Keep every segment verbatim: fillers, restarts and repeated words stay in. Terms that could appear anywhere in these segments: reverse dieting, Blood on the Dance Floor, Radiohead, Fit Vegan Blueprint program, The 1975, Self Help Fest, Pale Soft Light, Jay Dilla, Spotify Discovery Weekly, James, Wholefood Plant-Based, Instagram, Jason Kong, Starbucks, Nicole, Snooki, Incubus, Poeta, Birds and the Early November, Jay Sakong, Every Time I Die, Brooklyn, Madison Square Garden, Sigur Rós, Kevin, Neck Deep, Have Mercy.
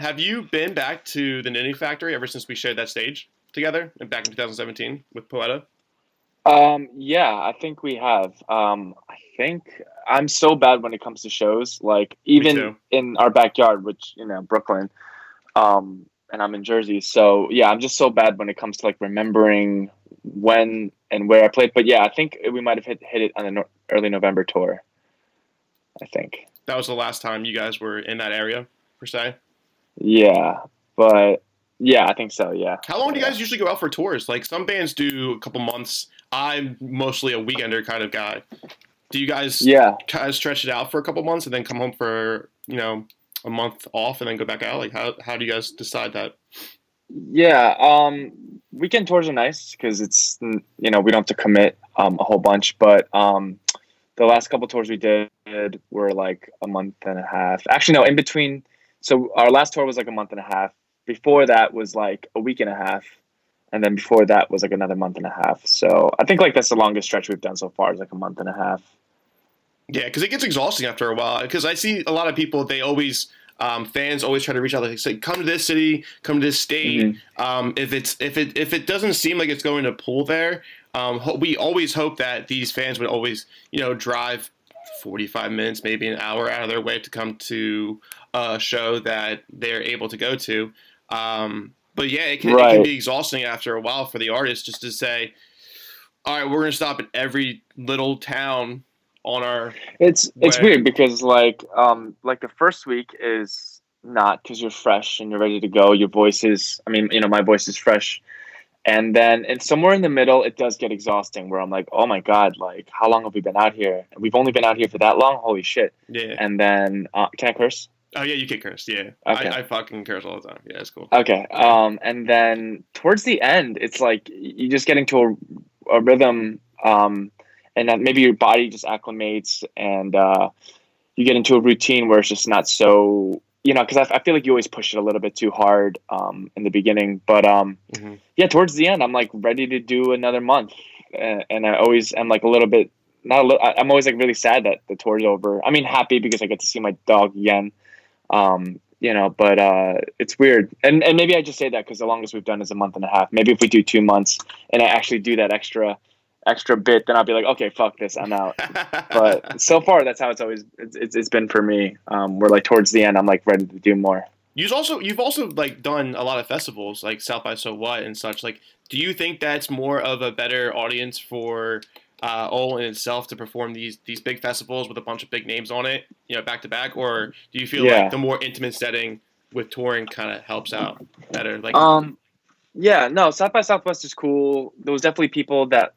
Have you been back to the Knitting Factory ever since we shared that stage together and back in twenty seventeen with Poeta? Um, yeah, I think we have. Um, I think I'm so bad when it comes to shows, like even in our backyard, which, you know, Brooklyn, um, and I'm in Jersey. So yeah, I'm just so bad when it comes to like remembering when and where I played. But yeah, I think we might've hit, hit it on an no- early November tour. I think that was the last time you guys were in that area per se. Yeah, but yeah, I think so. Yeah. How long do you guys usually go out for tours? Like some bands do a couple months. I'm mostly a weekender kind of guy. Do you guys yeah. kind of stretch it out for a couple months and then come home for, you know, a month off and then go back out? Like how, how do you guys decide that? Yeah. Um, weekend tours are nice because it's, you know, we don't have to commit um, a whole bunch, but um, the last couple tours we did were like a month and a half. Actually, no, in between. So our last tour was like a month and a half. Before that was like a week and a half. And then before that was like another month and a half. So I think like that's the longest stretch we've done so far is like a month and a half. Yeah, because it gets exhausting after a while. Because I see a lot of people, they always, um, fans always try to reach out. They say, come to this city, come to this state. Mm-hmm. Um, if it's if it if it doesn't seem like it's going to pull there, um, ho- we always hope that these fans would always, you know, drive forty-five minutes, maybe an hour out of their way to come to a show that they're able to go to. Um, but yeah, it can, right. it can be exhausting after a while for the artist just to say, all right, we're going to stop at every little town on our It's way. It's weird because like, um, like the first week is not because you're fresh and you're ready to go. Your voice is, I mean, you know, my voice is fresh. And then and somewhere in the middle, it does get exhausting where I'm like, oh, my God, like, how long have we been out here? We've only been out here for that long. Holy shit. Yeah. And then uh, can I curse? Oh, yeah, you can curse. Yeah. Okay. I, I fucking curse all the time. Yeah, it's cool. Okay. Um, and then towards the end, it's like you just get into a, a rhythm um, and that maybe your body just acclimates and uh, you get into a routine where it's just not so. You know, because I, I feel like you always push it a little bit too hard um, in the beginning. But, um, mm-hmm. yeah, towards the end, I'm, like, ready to do another month. And, and I always am, like, a little bit – not a little, I'm always, like, really sad that the tour's over. I mean, happy because I get to see my dog, Yen. Um, you know, but uh, it's weird. And, and maybe I just say that because the longest we've done is a month and a half. Maybe if we do two months and I actually do that extra – extra bit, then I'll be like, okay, fuck this, I'm out. But so far, that's how it's always it's it's been for me. Um, we're like towards the end, I'm like ready to do more. You've also you've also like done a lot of festivals like South by So What and such. Like, do you think that's more of a better audience for uh, O W E L in itself to perform these these big festivals with a bunch of big names on it, you know, back to back, or do you feel yeah. like the more intimate setting with touring kind of helps out better? Like, um, yeah, no, South by Southwest is cool. There was definitely people that.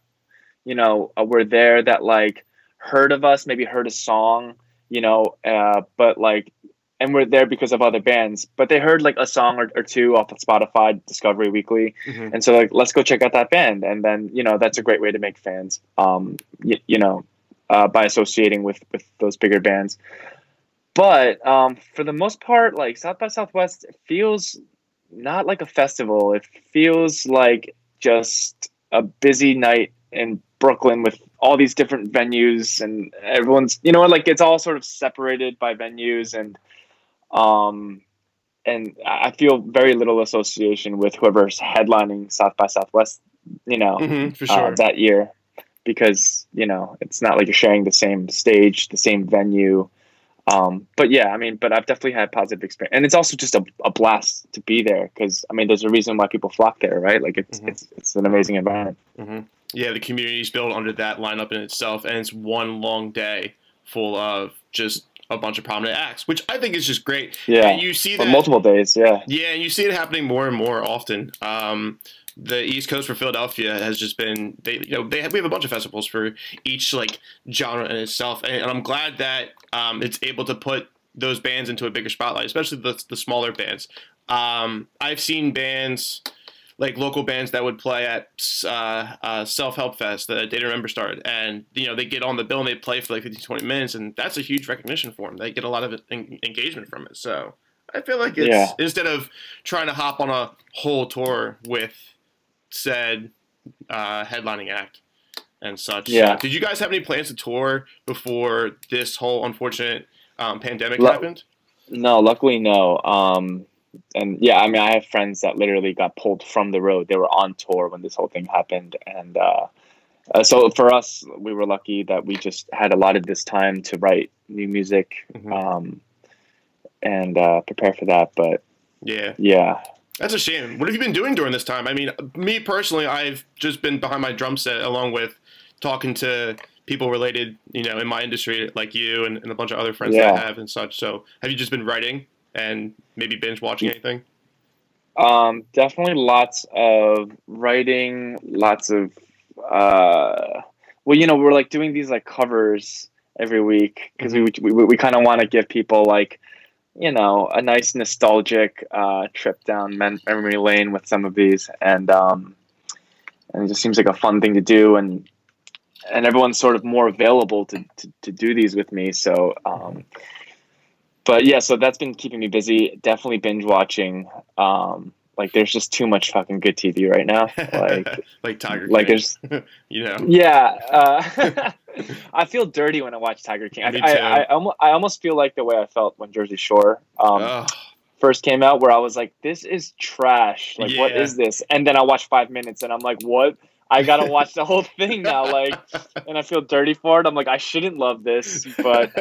You know, uh, were there that like heard of us, maybe heard a song, you know, uh, but like, and we're there because of other bands, but they heard like a song or, or two off of Spotify, Discovery Weekly. Mm-hmm. And so like, let's go check out that band. And then, you know, that's a great way to make fans, um, you, you know, uh, by associating with, with those bigger bands. But um, for the most part, like South by Southwest feels not like a festival. It feels like just a busy night in Brooklyn with all these different venues and everyone's, you know, like it's all sort of separated by venues and, um, and I feel very little association with whoever's headlining South by Southwest, you know, mm-hmm, for sure. uh, that year, because, you know, it's not like you're sharing the same stage, the same venue. Um, but yeah, I mean, but I've definitely had positive experience and it's also just a, a blast to be there. Cause I mean, there's a reason why people flock there, right? Like it's, mm-hmm. it's, it's an amazing environment. Mm-hmm. Yeah, the community's built under that lineup in itself, and it's one long day full of just a bunch of prominent acts, which I think is just great. Yeah, and you see that multiple days. Yeah, yeah, and you see it happening more and more often. Um, the East Coast for Philadelphia has just been, they, you know, they have, we have a bunch of festivals for each like genre in itself, and, and I'm glad that um, it's able to put those bands into a bigger spotlight, especially the the smaller bands. Um, I've seen bands. Like local bands that would play at uh, uh, Self Help Fest, the Day to Remember started, and you know they get on the bill and they play for like fifteen, twenty minutes, and that's a huge recognition for them. They get a lot of en- engagement from it. So I feel like it's yeah. instead of trying to hop on a whole tour with said uh, headlining act and such. Yeah. So, did you guys have any plans to tour before this whole unfortunate um, pandemic Lu- happened? No, luckily no. Um, and yeah, I mean, I have friends that literally got pulled from the road. They were on tour when this whole thing happened. And uh, uh, so for us, we were lucky that we just had a lot of this time to write new music, mm-hmm. um, and uh, prepare for that. But yeah, yeah. That's a shame. What have you been doing during this time? I mean, me personally, I've just been behind my drum set along with talking to people related, you know, in my industry like you and, and a bunch of other friends yeah. that I have and such. So have you just been writing and maybe binge watching anything? Um, definitely lots of writing, lots of, uh, well, you know, we're like doing these like covers every week because we, we, we kind of want to give people like, you know, a nice nostalgic uh, trip down memory lane with some of these, and um, and it just seems like a fun thing to do, and and everyone's sort of more available to, to, to do these with me. So, um, but yeah, so that's been keeping me busy. Definitely binge watching. Um, like, there's just too much fucking good T V right now. Like, like Tiger King. Like, there's, you know. Yeah. Uh, I feel dirty when I watch Tiger King. I, I, I, I almost feel like the way I felt when Jersey Shore um, first came out, where I was like, this is trash. Like, yeah. What is this? And then I watched five minutes and I'm like, what? I got to watch the whole thing now. Like, and I feel dirty for it. I'm like, I shouldn't love this, but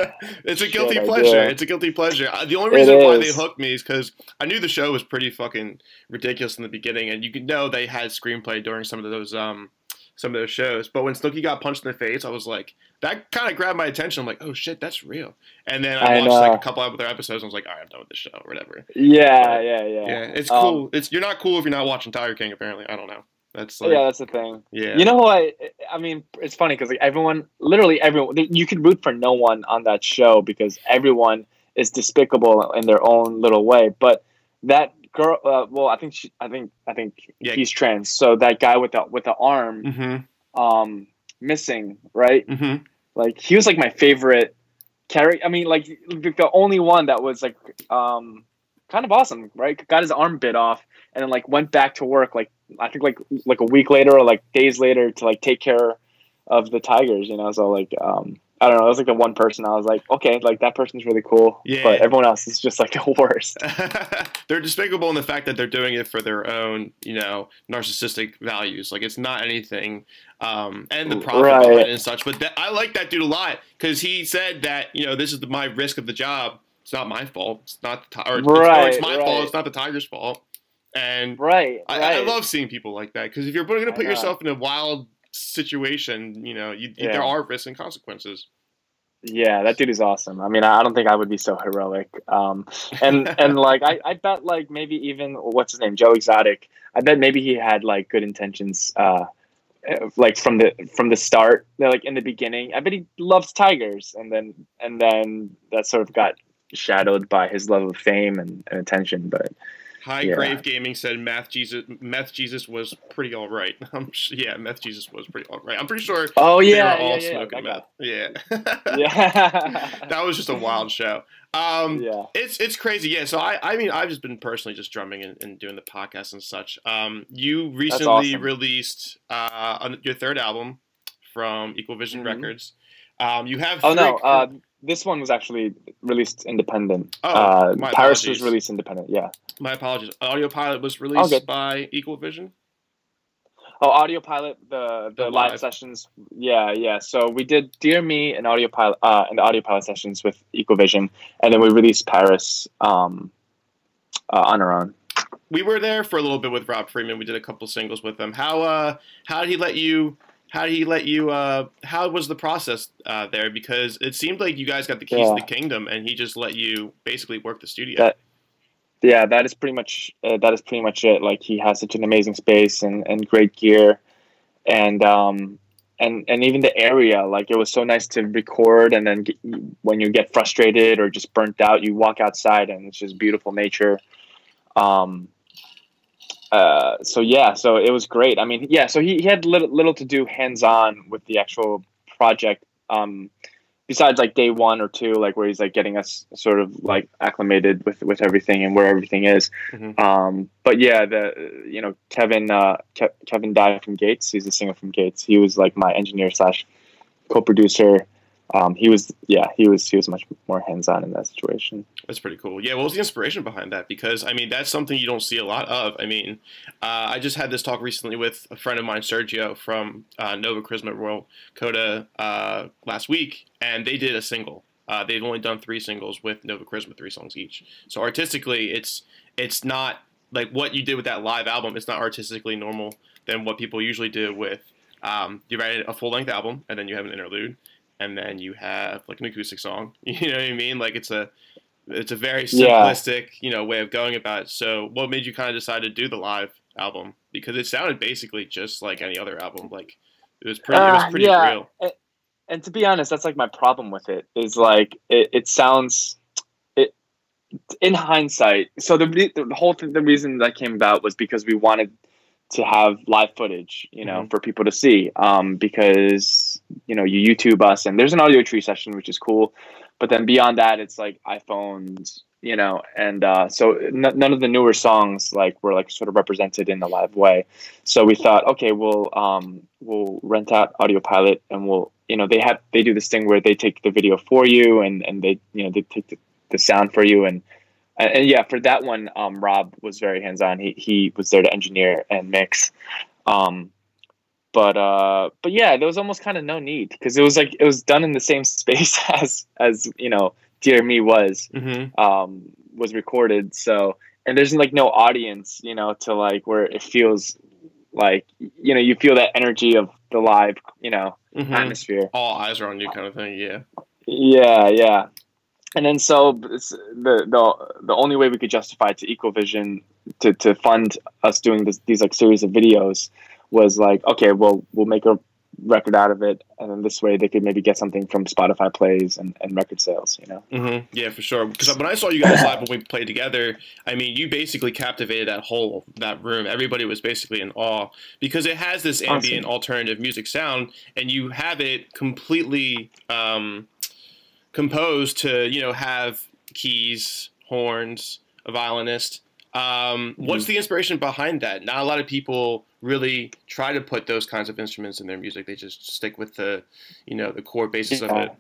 it's a guilty shit, pleasure. It's a guilty pleasure. The only reason why they hooked me is because I knew the show was pretty fucking ridiculous in the beginning. And you could know they had screenplay during some of those, um, some of those shows, but when Snooki got punched in the face, I was like, that kind of grabbed my attention. I'm like, oh shit, that's real. And then I, I watched know. like a couple other episodes. And I was like, all right, I'm done with this show or whatever. Yeah. But, yeah. Yeah. Yeah. It's cool. Um, it's, you're not cool if you're not watching Tiger King, apparently. I don't know. That's like, yeah, that's the thing. Yeah, you know who I? I mean, it's funny because like everyone, literally everyone, you could root for no one on that show because everyone is despicable in their own little way. But that girl, uh, well, I think she, I think, I think yeah. he's trans. So that guy with the with the arm mm-hmm. um, missing, right? Mm-hmm. Like he was like my favorite character. I mean, like the only one that was like um, kind of awesome, right? Got his arm bit off and then like went back to work, like. I think like like a week later or like days later to like take care of the tigers, you know. So like um I don't know, it was like the one person I was like, okay, like that person's really cool. Yeah. But everyone else is just like the worst. They're despicable in the fact that they're doing it for their own, you know, narcissistic values. Like it's not anything um and the profit right. and such. But that, I like that dude a lot because he said that, you know, this is the, my risk of the job. It's not my fault. It's not the, or, right, or it's my right. fault. It's not the tiger's fault. And right, I, right. I love seeing people like that because if you're going to put yourself in a wild situation, you know, you, yeah. there are risks and consequences. Yeah, that dude is awesome. I mean, I don't think I would be so heroic. Um, and and like I, I bet like maybe even what's his name, Joe Exotic. I bet maybe he had like good intentions, uh, like from the from the start, like in the beginning. I bet he loves tigers, and then and then that sort of got shadowed by his love of fame and, and attention, but. High yeah. Grave Gaming said Meth Jesus Meth Jesus was pretty all right. I'm sure, yeah, Meth Jesus was pretty all right. I'm pretty sure oh, yeah, they were yeah, all yeah, smoking meth. Yeah. yeah. That was just a wild show. Um, yeah. It's it's crazy. Yeah, so I, I mean, I've just been personally just drumming and, and doing the podcast and such. Um, you recently awesome. released uh, your third album from Equal Vision mm-hmm. Records. Um, you have Oh, no. Cr- uh, This one was actually released independent. Oh, uh, my Paris apologies. was released independent, yeah. My apologies. AudioPilot was released oh, by Equal Vision? Oh, AudioPilot, the, the, the live, live sessions. Yeah, yeah. So we did Dear Me and AudioPilot, uh, and the AudioPilot sessions with Equal Vision, and then we released Paris um, uh, on our own. We were there for a little bit with Rob Freeman. We did a couple singles with him. How uh, how did he let you... How did he let you, uh, how was the process uh, there? Because it seemed like you guys got the keys yeah. to the kingdom and he just let you basically work the studio. That, yeah, that is pretty much, uh, that is pretty much it. Like he has such an amazing space and, and great gear and, um, and, and even the area, like it was so nice to record. And then get, when you get frustrated or just burnt out, you walk outside and it's just beautiful nature. Um, Uh, so yeah, so it was great. I mean, yeah, so he, he had little, little to do hands-on with the actual project. Um, besides like day one or two, like where he's like getting us sort of like acclimated with, with everything and where everything is. Mm-hmm. Um, but yeah, the, you know, Kevin, uh, Ke- Kevin Dye from Gates. He's a singer from Gates. He was like my engineer slash co-producer. um, he was, yeah, he was, he was much more hands-on in that situation. That's pretty cool. Yeah. What was the inspiration behind that? Because I mean, that's something you don't see a lot of. I mean, uh, I just had this talk recently with a friend of mine, Sergio from, uh, Nova Charisma, Royal Coda, uh, last week. And they did a single, uh, they've only done three singles with Nova Charisma, three songs each. So artistically it's, it's not like what you did with that live album. It's not artistically normal than what people usually do with, um, you write a full length album and then you have an interlude. And then you have like an acoustic song, you know what I mean? Like it's a, it's a very simplistic, yeah. you know, way of going about it. So what made you kind of decide to do the live album? Because it sounded basically just like any other album. Like it was pretty, uh, it was pretty yeah. real. And, and to be honest, that's like my problem with it is like, it, it sounds it in hindsight. So the, the whole thing, the reason that came about was because we wanted to have live footage, you know, mm-hmm. for people to see, um, because, you know, you YouTube us and there's an audio tree session, which is cool. But then beyond that, it's like iPhones, you know, and uh, so n- none of the newer songs like were like sort of represented in a live way. So we thought, okay, we'll um, we'll rent out AudioPilot and we'll, you know, they have, they do this thing where they take the video for you and, and they, you know, they take the, the sound for you and, And yeah, for that one, um, Rob was very hands-on. He he was there to engineer and mix, um, but uh, but yeah, there was almost kind of no need because it was like it was done in the same space as as you know, Dear Me was mm-hmm. um, was recorded. So and there's like no audience, you know, to like where it feels like you know you feel that energy of the live, you know, mm-hmm. atmosphere. All eyes are on you, kind of thing. Yeah. Yeah. Yeah. And then so the the the only way we could justify to Equal Vision to, to fund us doing this, these like series of videos was like, okay, well, we'll make a record out of it. And then this way they could maybe get something from Spotify plays and, and record sales, you know? Mm-hmm. Yeah, for sure. Because when I saw you guys live when we played together, I mean, you basically captivated that whole, that room. Everybody was basically in awe because it has this ambient awesome. alternative music sound and you have it completely... Um, composed to, you know, have keys, horns, a violinist. Um, what's the inspiration behind that? Not a lot of people really try to put those kinds of instruments in their music. They just stick with the, you know, the core basis yeah. of it.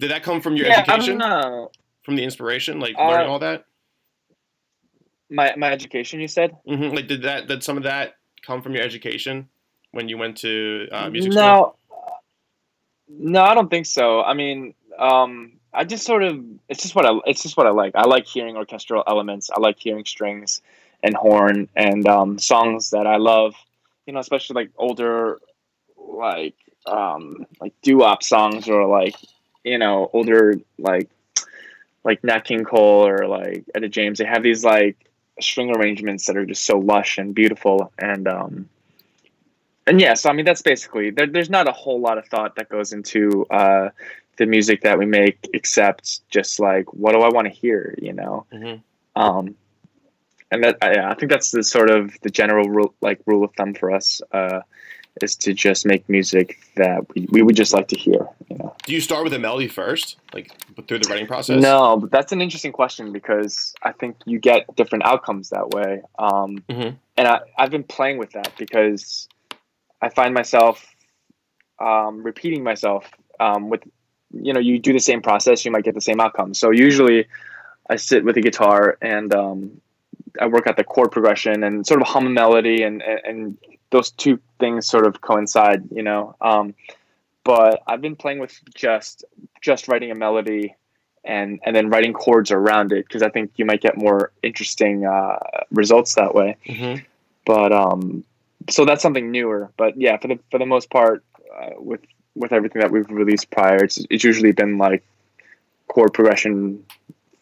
Did that come from your yeah, education? I don't know. From the inspiration, like uh, learning all that? My my education, you said? Mm-hmm. Like, did that did some of that come from your education when you went to uh, music no. school? No, I don't think so. I mean... Um, I just sort of, it's just what I, it's just what I like. I like hearing orchestral elements. I like hearing strings and horn and, um, songs that I love, you know, especially like older, like, um, like doo-wop songs or like, you know, older, like, like Nat King Cole or like Etta James. They have these like string arrangements that are just so lush and beautiful. And, um, and yeah, so, I mean, that's basically, there, there's not a whole lot of thought that goes into, uh, the music that we make, except just like, what do I want to hear, you know? Mm-hmm. Um, and that, I, I think that's the sort of the general rule, like rule of thumb for us, uh, is to just make music that we, we would just like to hear, you know? Do you start with a melody first, like through the writing process? No, but that's an interesting question because I think you get different outcomes that way. Um, mm-hmm. And I, I've been playing with that because I find myself, um, repeating myself, um, with, you know, you do the same process, you might get the same outcome. So usually I sit with a guitar and um, I work out the chord progression and sort of hum a melody and, and, and those two things sort of coincide, you know. Um, but I've been playing with just just writing a melody and, and then writing chords around it because I think you might get more interesting uh, results that way. Mm-hmm. But um, so that's something newer. But yeah, for the, for the most part, uh, with with everything that we've released prior, it's, it's usually been like chord progression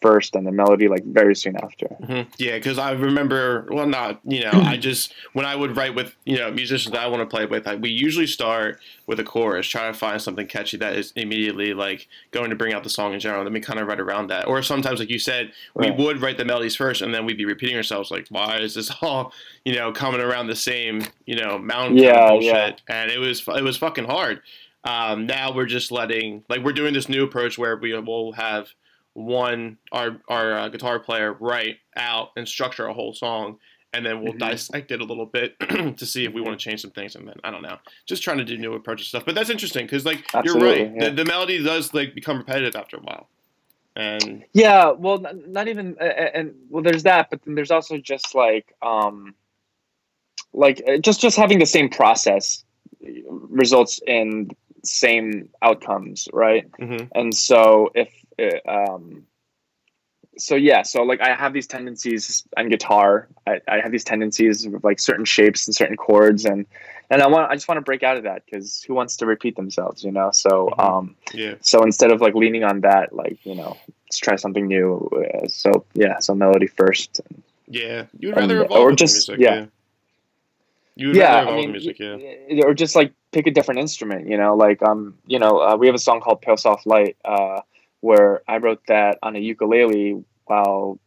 first and the melody like very soon after. Mm-hmm. Yeah. Cause I remember, well, not, you know, I just, when I would write with, you know, musicians that I want to play with, I, we usually start with a chorus, try to find something catchy that is immediately like going to bring out the song in general. Let me kind of write around that. Or sometimes, like you said, we right. would write the melodies first and then we'd be repeating ourselves. Like, why is this all, you know, coming around the same, you know, mountain yeah, bullshit. Yeah. And it was, it was fucking hard. Um, now we're just letting, like, we're doing this new approach where we will have one, our, our uh, guitar player write out and structure a whole song and then we'll mm-hmm. dissect it a little bit to see if we want to change some things. And then, I don't know, just trying to do new approaches stuff. But that's interesting because, like, Absolutely, you're right. Yeah. The, the melody does, like, become repetitive after a while. And yeah, well, not even, uh, and well, there's that, but then there's also just, like, um, like just, just having the same process results in same outcomes, right? Mm-hmm. And so if, uh, um, so yeah, so like I have these tendencies on guitar. I, I have these tendencies of like certain shapes and certain chords, and and I want I just want to break out of that because who wants to repeat themselves, you know? So um, yeah. So instead of like leaning on that, like, you know, let's try something new. So yeah, so melody first. And, yeah, you would rather and, evolve or just music, yeah. yeah. You would yeah, rather evolve I mean, music, yeah. Or just like pick a different instrument, you know? Like um, you know, uh, we have a song called "Pale Soft Light." Uh, where I wrote that on a ukulele while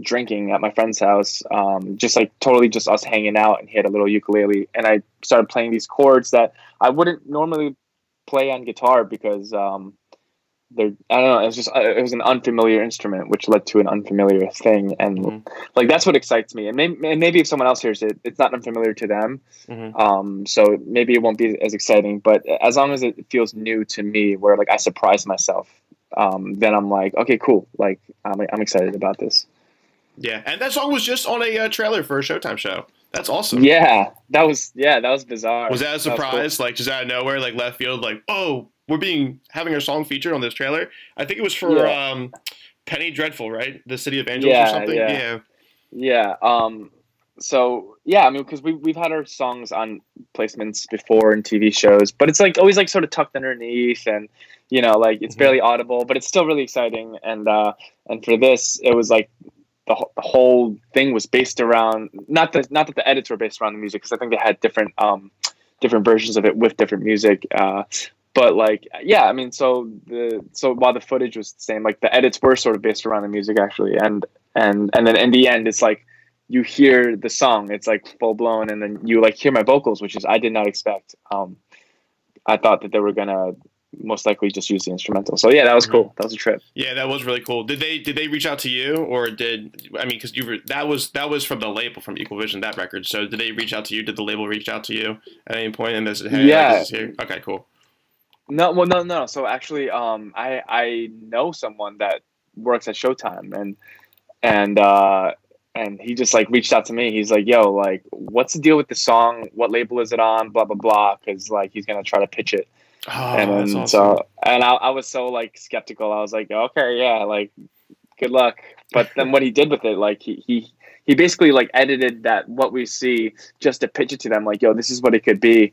drinking at my friend's house, um, just like totally just us hanging out, and he had a little ukulele, and I started playing these chords that I wouldn't normally play on guitar because um, they're, I don't know, it was just, it was an unfamiliar instrument, which led to an unfamiliar thing. And mm-hmm. like, that's what excites me. And maybe, and maybe if someone else hears it, it's not unfamiliar to them. Mm-hmm. Um, so maybe it won't be as exciting, but as long as it feels new to me, where like I surprise myself, Um, then I'm like, okay, cool. Like, I'm, I'm excited about this. Yeah, and that song was just on a uh, trailer for a Showtime show. That's awesome. Yeah, that was yeah, that was bizarre. Was that a surprise? That cool. Like, just out of nowhere, like left field, like, oh, we're being having our song featured on this trailer. I think it was for yeah. um, Penny Dreadful, right? The City of Angels yeah, or something. Yeah, yeah. yeah um, so yeah, I mean, because we we've had our songs on placements before in T V shows, but it's like always like sort of tucked underneath and. You know, like it's mm-hmm. barely audible, but it's still really exciting. And uh, and for this, it was like the, ho- the whole thing was based around not that not that the edits were based around the music, because I think they had different um, different versions of it with different music. Uh, but like, yeah, I mean, so the so while the footage was the same, like the edits were sort of based around the music actually. And and and then in the end, it's like you hear the song, it's like full blown, and then you like hear my vocals, which is I did not expect. Um, I thought that they were gonna. Most likely just use the instrumental. So yeah, that was cool. That was a trip. Yeah, that was really cool. Did they did they reach out to you, or did I mean because you were that was that was from the label, from Equal Vision, that record. So did they reach out to you? Did the label reach out to you at any point? And this is hey, yeah. Like, this is here. Okay, cool. No, well, no, no. So actually, um, I I know someone that works at Showtime, and and uh, and he just like reached out to me. He's like, yo, like, what's the deal with the song? What label is it on? Blah blah blah. Because like he's gonna try to pitch it. Oh, and then, that's awesome. so and I, I was so like skeptical. I was like, okay, yeah, like good luck. But then what he did with it, like he he he basically like edited that what we see just to pitch it to them. Like, yo, this is what it could be.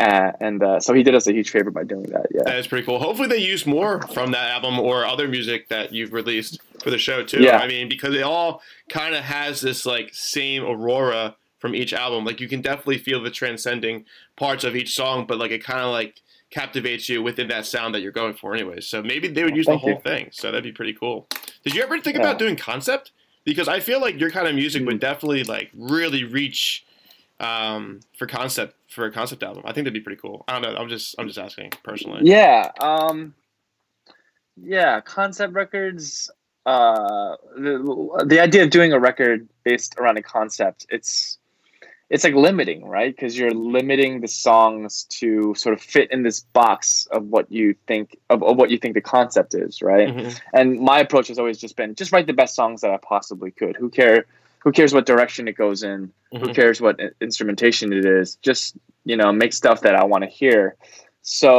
Uh, and uh, so he did us a huge favor by doing that. Yeah, that is pretty cool. Hopefully they use more from that album or other music that you've released for the show too. Yeah. I mean, because it all kind of has this like same aurora from each album. Like you can definitely feel the transcending parts of each song, but like it kind of like captivates you within that sound that you're going for anyway. So maybe they would use Thank the whole you. thing. So that'd be pretty cool. Did you ever think yeah. about doing concept? Because I feel like your kind of music mm. would definitely like really reach um, for concept for a concept album. I think that'd be pretty cool. I don't know. I'm just I'm just asking personally. Yeah. Um, yeah. Concept records. Uh, the the idea of doing a record based around a concept. It's It's like limiting, right? Because you're limiting the songs to sort of fit in this box of what you think of, of what you think the concept is, right? Mm-hmm. And my approach has always just been just write the best songs that I possibly could. Who care? Who cares what direction it goes in? Mm-hmm. Who cares what instrumentation it is? Just, you know, make stuff that I want to hear. So,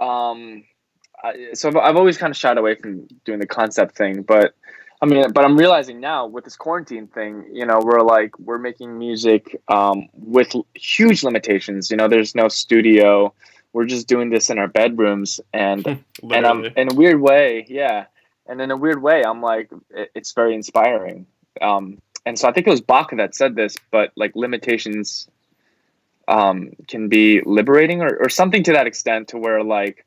um, I, so I've always kind of shied away from doing the concept thing, but. I mean, but I'm realizing now with this quarantine thing, you know, we're like, we're making music um, with l- huge limitations. You know, there's no studio. We're just doing this in our bedrooms. And and I'm, in a weird way, yeah. And in a weird way, I'm like, it, it's very inspiring. Um, and so I think it was Baca that said this, but like limitations um, can be liberating or, or something to that extent to where like,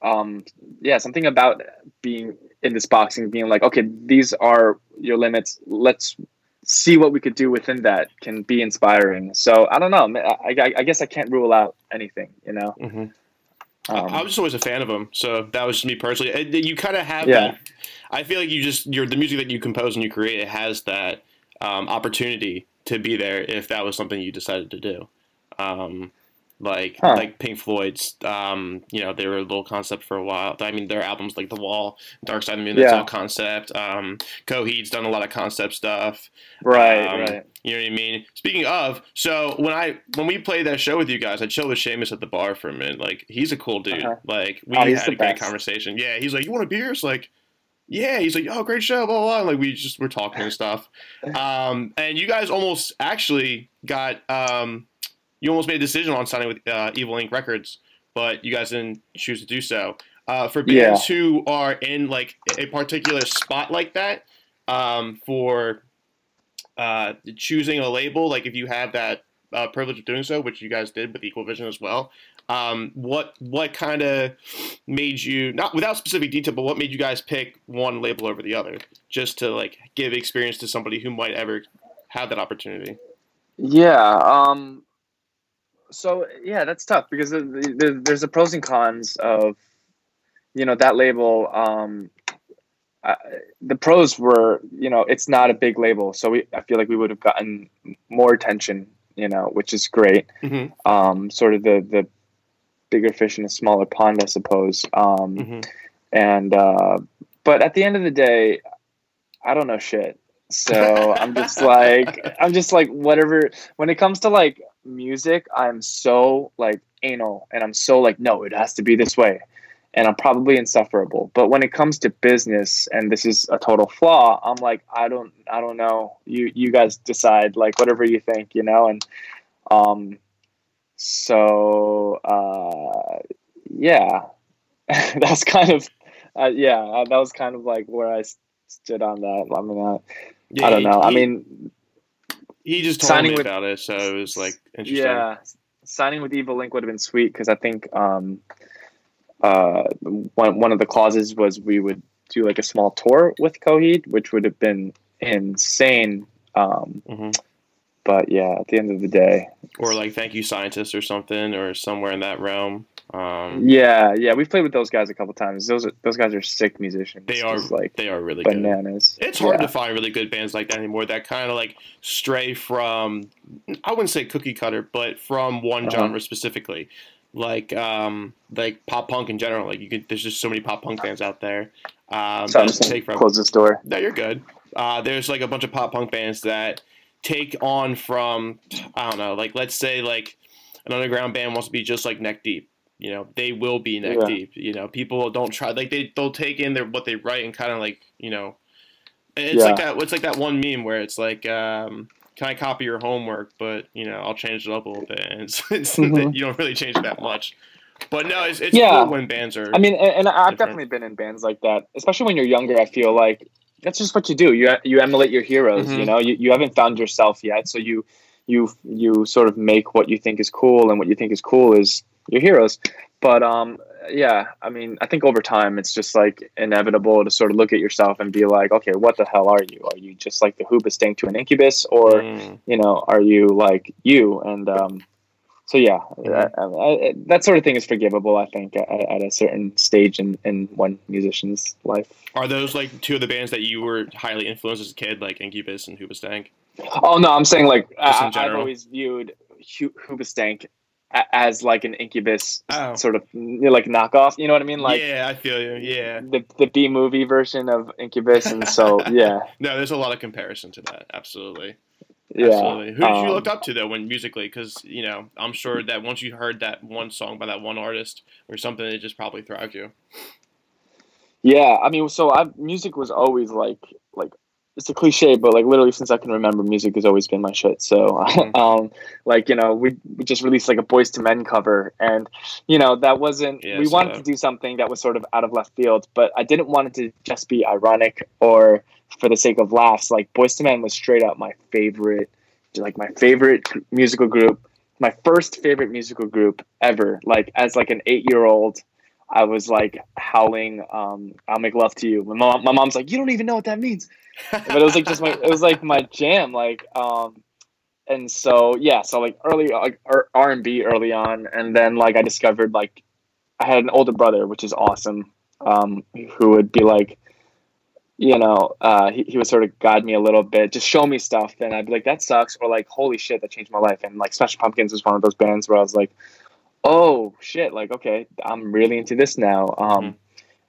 um, yeah, something about being in this boxing being like, okay, these are your limits, let's see what we could do within that, can be inspiring. So I don't know, I, I, I guess I can't rule out anything, you know. Mm-hmm. um, I was just always a fan of them, so that was just me personally. And you kind of have yeah. that, I feel like you just, you're the music that you compose and you create, it has that um, opportunity to be there if that was something you decided to do. Um, like huh. like Pink Floyd's, um, you know, they were a little concept for a while. I mean, their albums like The Wall, Dark Side of the Moon, that's yeah. all concept. Um, Coheed's done a lot of concept stuff. Right, um, right. You know what I mean? Speaking of, so when I when we played that show with you guys, I chilled with Seamus at the bar for a minute. Like, he's a cool dude. Uh-huh. Like, we oh, had a great best. conversation. Yeah, he's like, you want a beer? It's like, yeah. He's like, oh, great show, blah, blah, blah. Like, we just were talking and stuff. Um, and you guys almost actually got um, – you almost made a decision on signing with uh, Evil Ink Records, but you guys didn't choose to do so. Uh, for bands yeah. who are in like a particular spot like that, um, for uh, choosing a label, like if you have that uh, privilege of doing so, which you guys did with Equal Vision as well, um, what what kind of made you, not without specific detail, but what made you guys pick one label over the other, just to like give experience to somebody who might ever have that opportunity? Yeah. Um... So yeah, that's tough because there's the pros and cons of, you know, that label. Um, uh, the pros were, you know, it's not a big label, so we I feel like we would have gotten more attention, you know, which is great. Mm-hmm. Um, sort of the the bigger fish in a smaller pond, I suppose. Um, mm-hmm. And uh, but at the end of the day, I don't know shit. So I'm just like, I'm just like, whatever, when it comes to like music, I'm so like anal and I'm so like, no, it has to be this way. And I'm probably insufferable. But when it comes to business, and this is a total flaw, I'm like, I don't, I don't know. You, you guys decide, like, whatever you think, you know? And, um, so, uh, yeah, that's kind of, uh, yeah, that was kind of like where I stood on that. I mean, I, yeah, I don't know. He, I mean, he just told me with, about it, so it was like interesting. Yeah, signing with Evil Ink would have been sweet because I think um, uh, one one of the clauses was we would do like a small tour with Coheed, which would have been insane. Um, mm-hmm. But yeah, at the end of the day, or like Thank You Scientist or something, or somewhere in that realm. Um, yeah, yeah, we've played with those guys a couple times. Those are, those guys are sick musicians. They are, like, they are really bananas. Good. It's hard yeah. to find really good bands like that anymore. That kind of like stray from, I wouldn't say cookie cutter, but from one uh-huh. genre specifically, like um, like pop punk in general. Like you could, there's just so many pop punk bands out there. Um, so I'm just take from, close this door. No, you're good. Uh, there's like a bunch of pop punk bands that take on from, I don't know, like let's say like an underground band wants to be just like Neck Deep. You know, they will be neck yeah. deep. You know, people don't try, like they they'll take in their what they write and kind of like, you know, it's yeah. like that. It's like that one meme where it's like, um, can I copy your homework? But you know, I'll change it up a little bit. And it's, it's mm-hmm. you don't really change it that much. But no, it's, it's yeah. cool when bands are. I mean, and, and I've different. definitely been in bands like that, especially when you're younger. I feel like that's just what you do. You you emulate your heroes. Mm-hmm. You know, you you haven't found yourself yet, so you you you sort of make what you think is cool, and what you think is cool is your heroes. But um yeah I mean, I think over time it's just like inevitable to sort of look at yourself and be like, okay, what the hell are you? Are you just like the Hoobastank to an Incubus, or mm. you know, are you like you? And um so yeah, yeah. I, I, I, that sort of thing is forgivable, I think, at, at a certain stage in in one musician's life. Are those like two of the bands that you were highly influenced as a kid, like Incubus and Hoobastank? Oh no, I'm saying like I, I've always viewed Hoobastank as like an Incubus oh. sort of like knockoff, you know what I mean? Like yeah, I feel you. Yeah, the the B movie version of Incubus, and so yeah. No, there's a lot of comparison to that. Absolutely. Yeah. Absolutely. Who did um, you look up to though, when musically? Because you know, I'm sure that once you heard that one song by that one artist or something, it just probably thrived you. Yeah, I mean, so I music was always like like. It's a cliche, but like literally since I can remember, music has always been my shit. So, mm-hmm. um, like, you know, we, we just released like a Boyz Two Men cover, and you know, that wasn't, yeah, we so wanted that. to do something that was sort of out of left field, but I didn't want it to just be ironic or for the sake of laughs. Like Boyz Two Men was straight up my favorite, like my favorite musical group, my first favorite musical group ever. Like as like an eight year old, I was like howling, um, I'll Make Love to You. My mom, my mom's like, you don't even know what that means. But it was like just my, it was like my jam. Like, um, and so, yeah, so like early, like R and B early on. And then like, I discovered like, I had an older brother, which is awesome. Um, who would be like, you know, uh, he, he would sort of guide me a little bit, just show me stuff. And I'd be like, that sucks. Or like, holy shit, that changed my life. And like Smashing Pumpkins was one of those bands where I was like, oh shit, like, okay, I'm really into this now. Um, mm-hmm.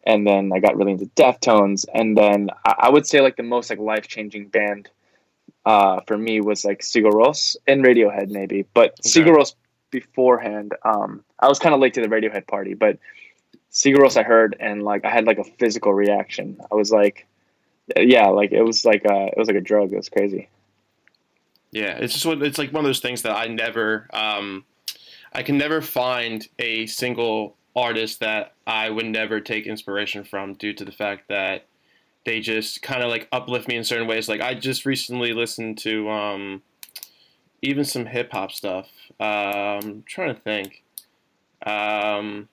And then I got really into Deftones. And then I, I would say like the most like life-changing band uh, for me was like Sigur Rós and Radiohead maybe. But okay. Sigur Rós beforehand, um, I was kind of late to the Radiohead party, but Sigur Rós I heard and like I had like a physical reaction. I was like, yeah, like it was like a, it was like a drug. It was crazy. Yeah, it's just one, it's like one of those things that I never, um, I can never find a single artist that I would never take inspiration from due to the fact that they just kind of like uplift me in certain ways. Like I just recently listened to um, even some hip hop stuff. Um, I'm trying to think. Um,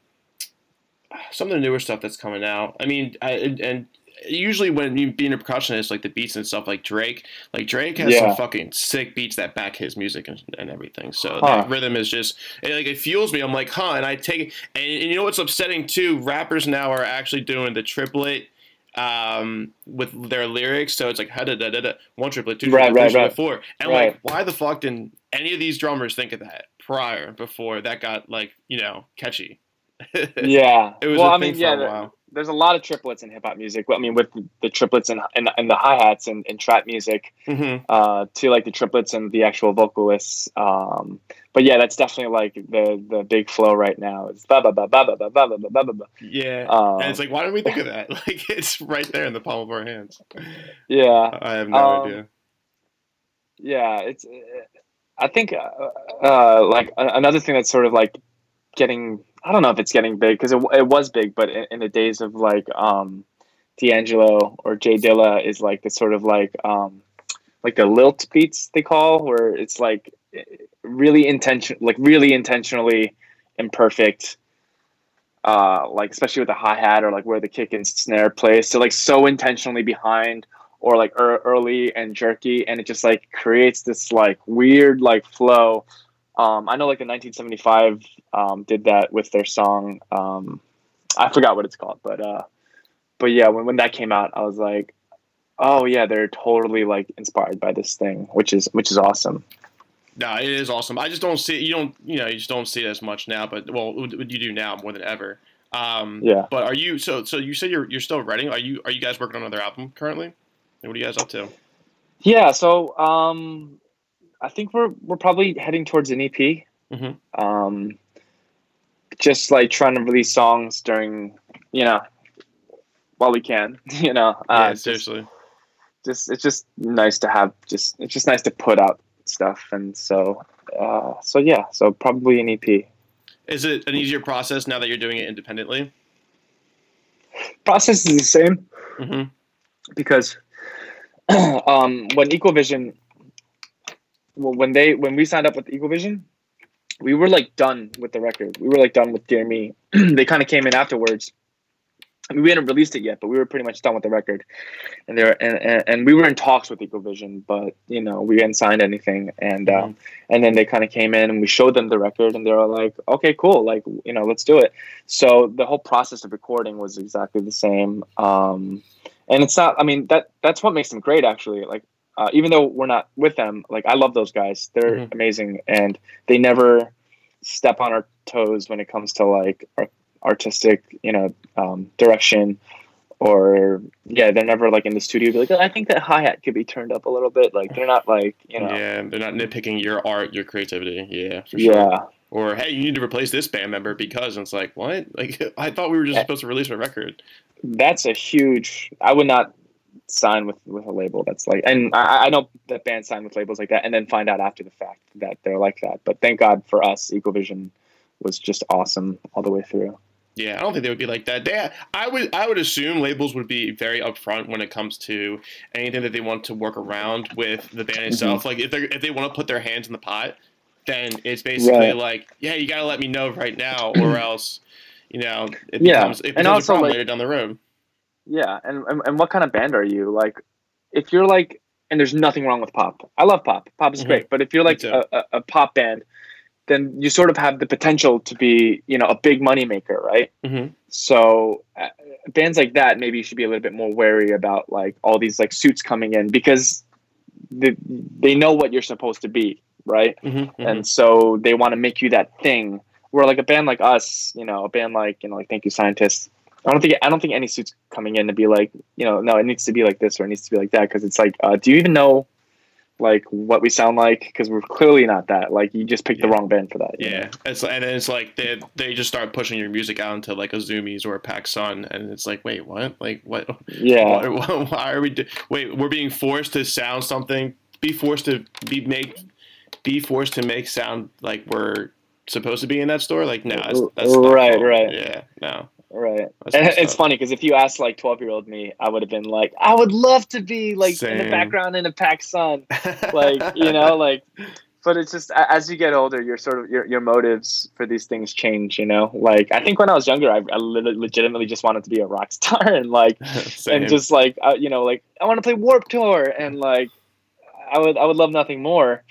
some of the newer stuff that's coming out. I mean, I, and usually when you being a percussionist, like the beats and stuff like Drake, like Drake has yeah. some fucking sick beats that back his music and, and everything. So huh. that rhythm is just, it, like it fuels me. I'm like, huh. And I take it. And, and you know, what's upsetting too, rappers now are actually doing the triplet um, with their lyrics. So it's like, da, da, da, da, one triplet, two triplet, right, right, three right. four. And right. like, why the fuck didn't any of these drummers think of that prior, before that got like, you know, catchy. Yeah. It was well, a I thing mean, for yeah, a while. There's a lot of triplets in hip hop music. I mean, with the triplets and and, and the hi hats and, and trap music, mm-hmm. uh, to like the triplets and the actual vocalists. Um, but yeah, that's definitely like the the big flow right now. It's ba ba ba ba ba ba ba ba ba ba. Yeah, um, and it's like, why didn't we think of that? Like, it's right there in the palm of our hands. Yeah, I have no um, idea. Yeah, it's. I think uh, uh, like another thing that's sort of like getting. I don't know if it's getting big because it, it was big, but in, in the days of like um, D'Angelo or Jay Dilla is like the sort of like um, like the lilt beats they call, where it's like really intention, like really intentionally imperfect, uh, like especially with the hi hat or like where the kick and snare plays, so like so intentionally behind or like er- early and jerky, and it just like creates this like weird like flow. Um, I know like the nineteen seventy-five um, did that with their song. Um, I forgot what it's called, but, uh, but yeah, when, when that came out, I was like, oh yeah, they're totally like inspired by this thing, which is, which is awesome. No, it is awesome. I just don't see You don't, you know, you just don't see it as much now, but well, you do now more than ever. Um, yeah. But are you, so, so you said you're, you're still writing. Are you, are you guys working on another album currently? And what are you guys up to? Yeah. So, um, I think we're we're probably heading towards an E P. Mm-hmm. Um, just like trying to release songs during, you know, while we can, you know. Uh, yeah, seriously. Just, just it's just nice to have. Just it's just nice to put out stuff, and so uh, so yeah, so probably an E P. Is it an easier process now that you're doing it independently? Process is the same, mm-hmm. because um, when Equal Vision. Well, when they when we signed up with Equal Vision, we were like done with the record. We were like done with Dear Me. They kind of came in afterwards. I mean, we hadn't released it yet, but we were pretty much done with the record. And there and, and, and we were in talks with Equal Vision, but you know we hadn't signed anything. And um, mm. and then they kind of came in and we showed them the record, and they were like, "Okay, cool, like you know, let's do it." So the whole process of recording was exactly the same. Um, and it's not. I mean that that's what makes them great, actually. Like. Uh, even though we're not with them, like I love those guys. They're mm-hmm. amazing, and they never step on our toes when it comes to like ar- artistic, you know, um, direction. Or yeah, they're never like in the studio be like, oh, I think that hi-hat could be turned up a little bit. Like they're not like you know. Yeah, they're not nitpicking your art, your creativity. Yeah, for sure. Yeah. Or hey, you need to replace this band member because, and it's like what? Like I thought we were just that, supposed to release a record. That's a huge. I would not. sign with with a label that's like, and I, I know that bands sign with labels like that and then find out after the fact that they're like that, but thank God for us, Equal Vision was just awesome all the way through. Yeah, I don't think they would be like that. They, I would I would assume labels would be very upfront when it comes to anything that they want to work around with the band itself. Mm-hmm. Like if they if they want to put their hands in the pot, then it's basically right. like, yeah, you gotta let me know right now or else, you know, it yeah. becomes, it becomes also, a problem like, later down the road. Yeah, and, and and what kind of band are you? Like, if you're like, and there's nothing wrong with pop. I love pop. Pop is mm-hmm. great. But if you're like a, a, a pop band then you sort of have the potential to be, you know, a big moneymaker, right? Mm-hmm. So uh, bands like that, maybe you should be a little bit more wary about like all these like suits coming in, because they, they know what you're supposed to be, right? Mm-hmm, mm-hmm. And so they want to make you that thing. Where like a band like us, you know, a band like, you know, like Thank You Scientist, I don't think I don't think any suits coming in to be like, you know, no, it needs to be like this or it needs to be like that, because it's like, uh, do you even know like what we sound like? Because we're clearly not that. Like, you just picked yeah. the wrong band for that. Yeah, it's and then it's like they they just start pushing your music out into like a Zoomies or a PacSun, and it's like, wait, what? Like what? Yeah, why, why, why are we? Do- wait, we're being forced to sound something. Be forced to be make. Be forced to make sound like we're supposed to be in that store. Like no, that's, that's right, cool. right. Yeah, no. Right. And it's funny because if you asked like twelve year old me, I would have been like, I would love to be like Same. in the background in a PacSun. Like, you know, like, but it's just as you get older, your sort of your, your motives for these things change, you know? Like, I think when I was younger, I, I legitimately just wanted to be a rock star and like, and just like, I, you know, like I want to play Warped Tour and like, I would, I would love nothing more.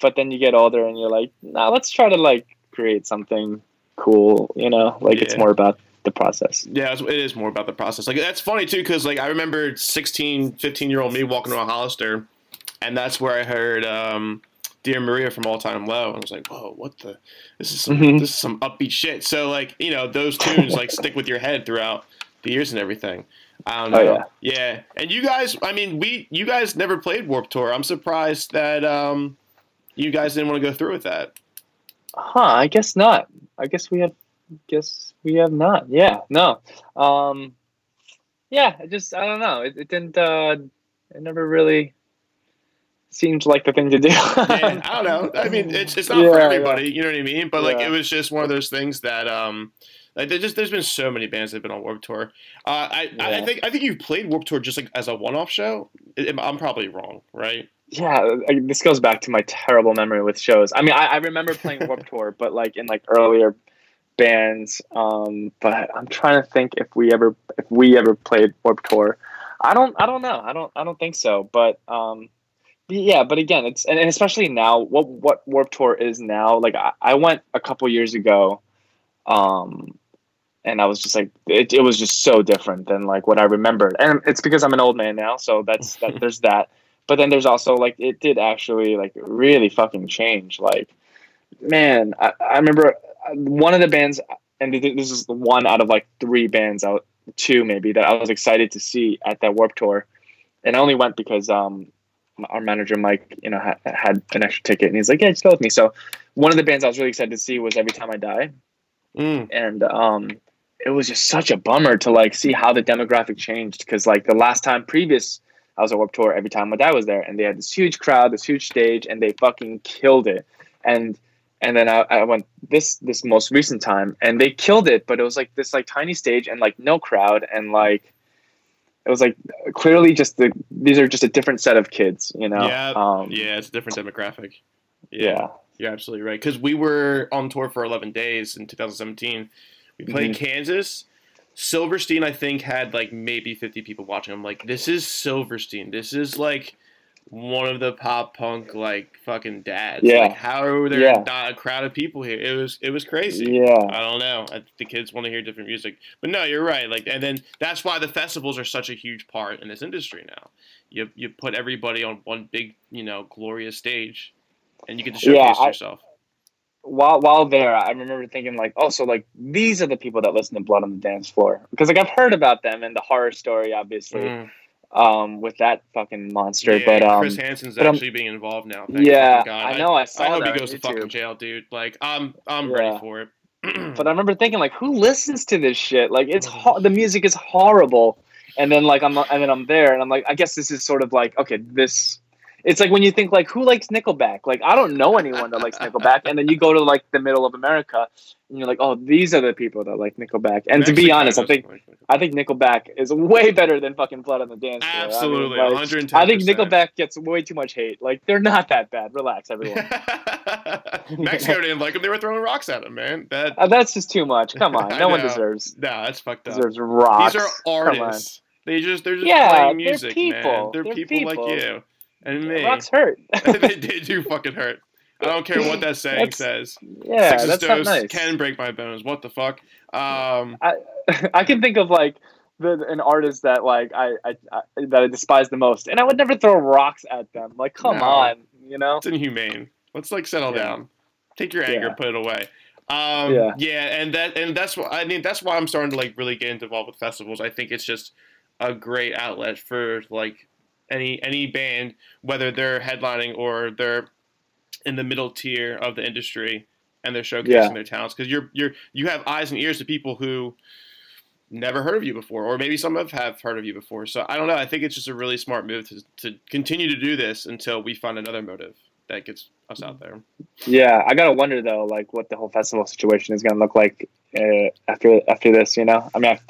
But then you get older and you're like, nah, let's try to like create something cool, you know? Like yeah. it's more about the process. Yeah, it is more about the process. Like, that's funny too, because like I remember sixteen, fifteen year old me walking around Hollister, and that's where I heard um Dear Maria from All Time Low, and I was like, whoa, what the this is some mm-hmm. this is some upbeat shit. So like, you know, those tunes like stick with your head throughout the years and everything. I don't know. Oh, yeah. yeah. And you guys, I mean, we you guys never played Warped Tour. I'm surprised that um you guys didn't want to go through with that. Huh, I guess not. I guess we have guess we have not yeah no um yeah I just I don't know it, it didn't uh it never really seemed like the thing to do. yeah, I don't know I mean it's it's not yeah, for everybody yeah. you know what I mean, but like yeah. it was just one of those things that um like there just there's been so many bands that have been on Warped Tour. uh I yeah. I think I think you've played Warped Tour just like as a one-off show. I'm probably wrong, right? Yeah, I, this goes back to my terrible memory with shows. I mean I, I remember playing Warped Tour but like in like earlier bands, um but I'm trying to think if we ever if we ever played Warped Tour. I don't I don't know I don't I don't think so, but um yeah, but again, it's and, and especially now what what Warped Tour is now, like I, I went a couple years ago, um and I was just like it, it was just so different than like what I remembered, and it's because I'm an old man now, so that's that there's that, but then there's also like it did actually like really fucking change. Like, man, I, I remember one of the bands, and this is the one out of like three bands out two maybe that I was excited to see at that Warped Tour, and I only went because um our manager Mike, you know, ha- had an extra ticket, and he's like, yeah, just go with me. So one of the bands I was really excited to see was Every Time I Die, mm. and um it was just such a bummer to like see how the demographic changed, because like the last time previous I was at Warped Tour, Every Time I Die was there, and they had this huge crowd, this huge stage, and they fucking killed it. And And then I, I went this this most recent time, and they killed it. But it was like this like tiny stage and like no crowd, and like it was like clearly just the these are just a different set of kids, you know? Yeah, um, yeah, it's a different demographic. Yeah, yeah. You're absolutely right. Because we were on tour for eleven days in two thousand seventeen. We played mm-hmm. Kansas. Silverstein, I think, had like maybe fifty people watching. I'm like, this is Silverstein. This is like one of the pop punk like fucking dads. Yeah. Like, how are there yeah. not a crowd of people here? It was it was crazy. Yeah. I don't know. I, the kids want to hear different music, but no, you're right. Like, and then that's why the festivals are such a huge part in this industry now. You you put everybody on one big, you know, glorious stage, and you get to showcase yeah, I, yourself. While while there, I remember thinking like, oh, so like these are the people that listen to Blood on the Dance Floor, because like I've heard about them and the horror story, obviously. Mm. Um, with that fucking monster, yeah, but um, Chris Hansen's but, um, actually being involved now. Yeah, God. I know. I saw I, I hope that he goes to fucking jail, dude. Like, I'm, I'm yeah. ready for it. But I remember thinking, like, who listens to this shit? Like, it's ho- the music is horrible. And then, like, I'm, and then I'm there, and I'm like, I guess this is sort of like, okay, this. It's like when you think, like, who likes Nickelback? Like, I don't know anyone that likes Nickelback. And then you go to like the middle of America, and you're like, oh, these are the people that like Nickelback. And Mexico, to be honest, I think. I think Nickelback is way better than fucking Blood on the Dance Floor. Absolutely, I mean, like, one hundred ten percent. I think Nickelback gets way too much hate. Like, they're not that bad. Relax, everyone. Mexico didn't like them. They were throwing rocks at them, man. That... Uh, that's just too much. Come on. No one deserves. No, that's fucked up. Deserves rocks. These are artists. They just, they're just yeah, playing music, they're people. Man. They're, they're people, people like you and me. Rocks hurt. They do fucking hurt. I don't care what that saying that's, says. Yeah, Six's that's not nice. Can break my bones. What the fuck? Um, I I can think of like the, an artist that like I, I, I that I despise the most, and I would never throw rocks at them. Like, come no, on, you know, it's inhumane. Let's like settle yeah. down. Take your anger, yeah. put it away. Um, yeah. yeah, and that and that's why I mean that's why I'm starting to like really get involved with festivals. I think it's just a great outlet for like any any band, whether they're headlining or they're in the middle tier of the industry, and they're showcasing yeah. their talents, because you're you're you have eyes and ears to people who never heard of you before, or maybe some of have heard of you before. So I don't know. I think it's just a really smart move to to continue to do this until we find another motive that gets us out there. Yeah, I gotta wonder though, like what the whole festival situation is gonna look like uh, after after this. You know, I mean, I've,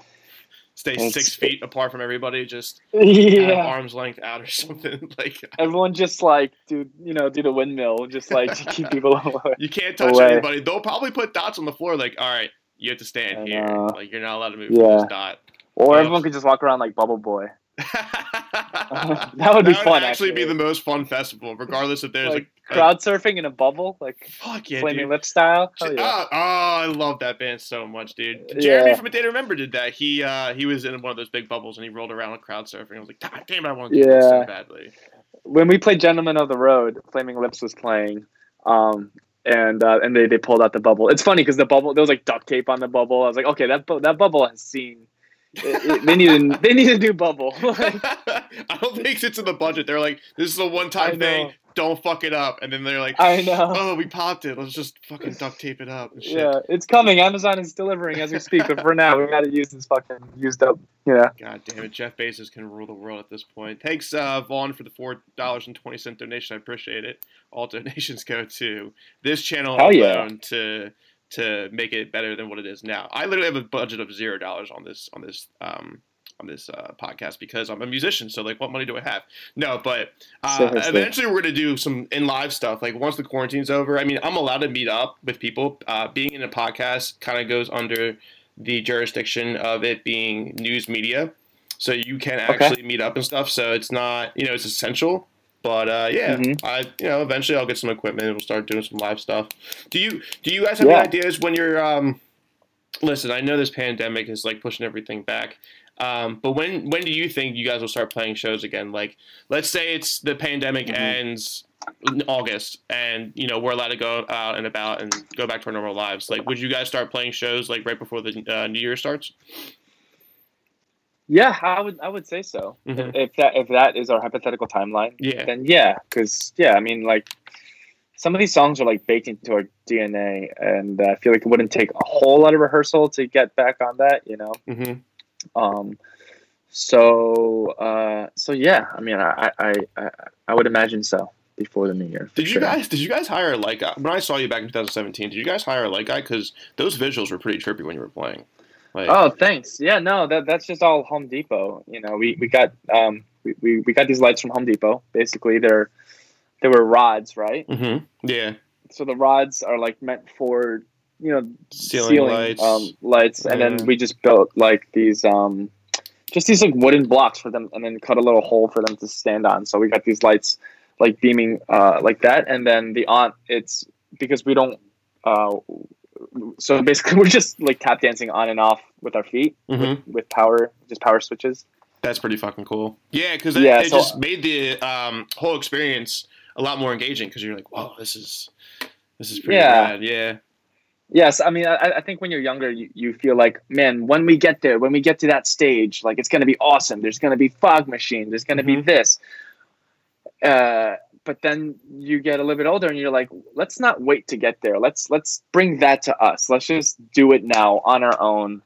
stay six feet apart from everybody, just yeah. at arm's length out or something. Like everyone just like do you know do the windmill, just like to keep people away. You can't touch away. anybody. They'll probably put dots on the floor. Like, all right, you have to stand and, here. Uh, like you're not allowed to move yeah. from this dot. Or well, everyone could just walk around like Bubble Boy. that would that be would fun. Actually, actually, be the most fun festival, regardless if there's like, like crowd a, surfing in a bubble, like fuck yeah, Flaming Lips style. Oh, yeah. oh, oh, I love that band so much, dude. Yeah. Jeremy from A Day to Remember did that. He uh, he was in one of those big bubbles and he rolled around with crowd surfing. I was like, God damn, I want to do yeah. this so badly. When we played Gentlemen of the Road, Flaming Lips was playing, um, and uh, and they, they pulled out the bubble. It's funny because the bubble there was like duct tape on the bubble. I was like, okay, that bu- that bubble has seen. it, it, they need a they need a new bubble. Like, I don't think it's in the budget. They're like, this is a one time thing. Don't fuck it up. And then they're like, I know. Oh, we popped it. Let's just fucking duct tape it up. And shit. Yeah, it's coming. Amazon is delivering as we speak. But for now, we got to use this fucking used up. Yeah. God damn it, Jeff Bezos can rule the world at this point. Thanks, uh, Vaughn, for the four dollars and twenty cent donation. I appreciate it. All donations go to this channel Hell alone yeah. to. to make it better than what it is now. I literally have a budget of zero dollars on this on this um, on this uh, podcast because I'm a musician. So like, what money do I have? No, but uh, eventually we're gonna do some in live stuff. Like once the quarantine's over, I mean, I'm allowed to meet up with people. Uh, being in a podcast kind of goes under the jurisdiction of it being news media, so you can actually okay. meet up and stuff. So it's not you know it's essential. But uh, yeah, mm-hmm. I you know eventually I'll get some equipment and we'll start doing some live stuff. Do you do you guys have yeah. any ideas when you're um? Listen, I know this pandemic is like pushing everything back, um, but when when do you think you guys will start playing shows again? Like, let's say it's the pandemic mm-hmm. ends in August, and you know we're allowed to go out and about and go back to our normal lives. Like, would you guys start playing shows like right before the uh, New Year starts? Yeah, I would. I would say so. Mm-hmm. If that if that is our hypothetical timeline, yeah. then yeah, because yeah, I mean, like some of these songs are like baked into our D N A, and I feel like it wouldn't take a whole lot of rehearsal to get back on that, you know. Mm-hmm. Um. So, uh, so yeah, I mean, I, I, I, I would imagine so before the New Year. Did you sure. guys? Did you guys hire a light guy? When I saw you back in twenty seventeen, did you guys hire a light guy? Because those visuals were pretty trippy when you were playing. Like, oh, thanks. Yeah, no, that that's just all Home Depot. You know, we, we got um we, we, we got these lights from Home Depot. Basically, they're they were rods, right? Mm-hmm. Yeah. So the rods are like meant for you know ceiling, ceiling lights, um, lights, yeah. and then we just built like these um just these like wooden blocks for them, and then cut a little hole for them to stand on. So we got these lights like beaming uh like that, and then the on it's because we don't uh. So basically, we're just like tap dancing on and off with our feet mm-hmm. with, with power, just power switches. That's pretty fucking cool. Yeah, because it, yeah, it so, just made the um, whole experience a lot more engaging. Because you're like, wow, this is this is pretty yeah. rad. Yeah. Yes, I mean, I, I think when you're younger, you, you feel like, man, when we get there, when we get to that stage, like it's gonna be awesome. There's gonna be fog machines. There's gonna mm-hmm. be this. Uh, But then you get a little bit older and you're like, let's not wait to get there. Let's let's bring that to us. Let's just do it now on our own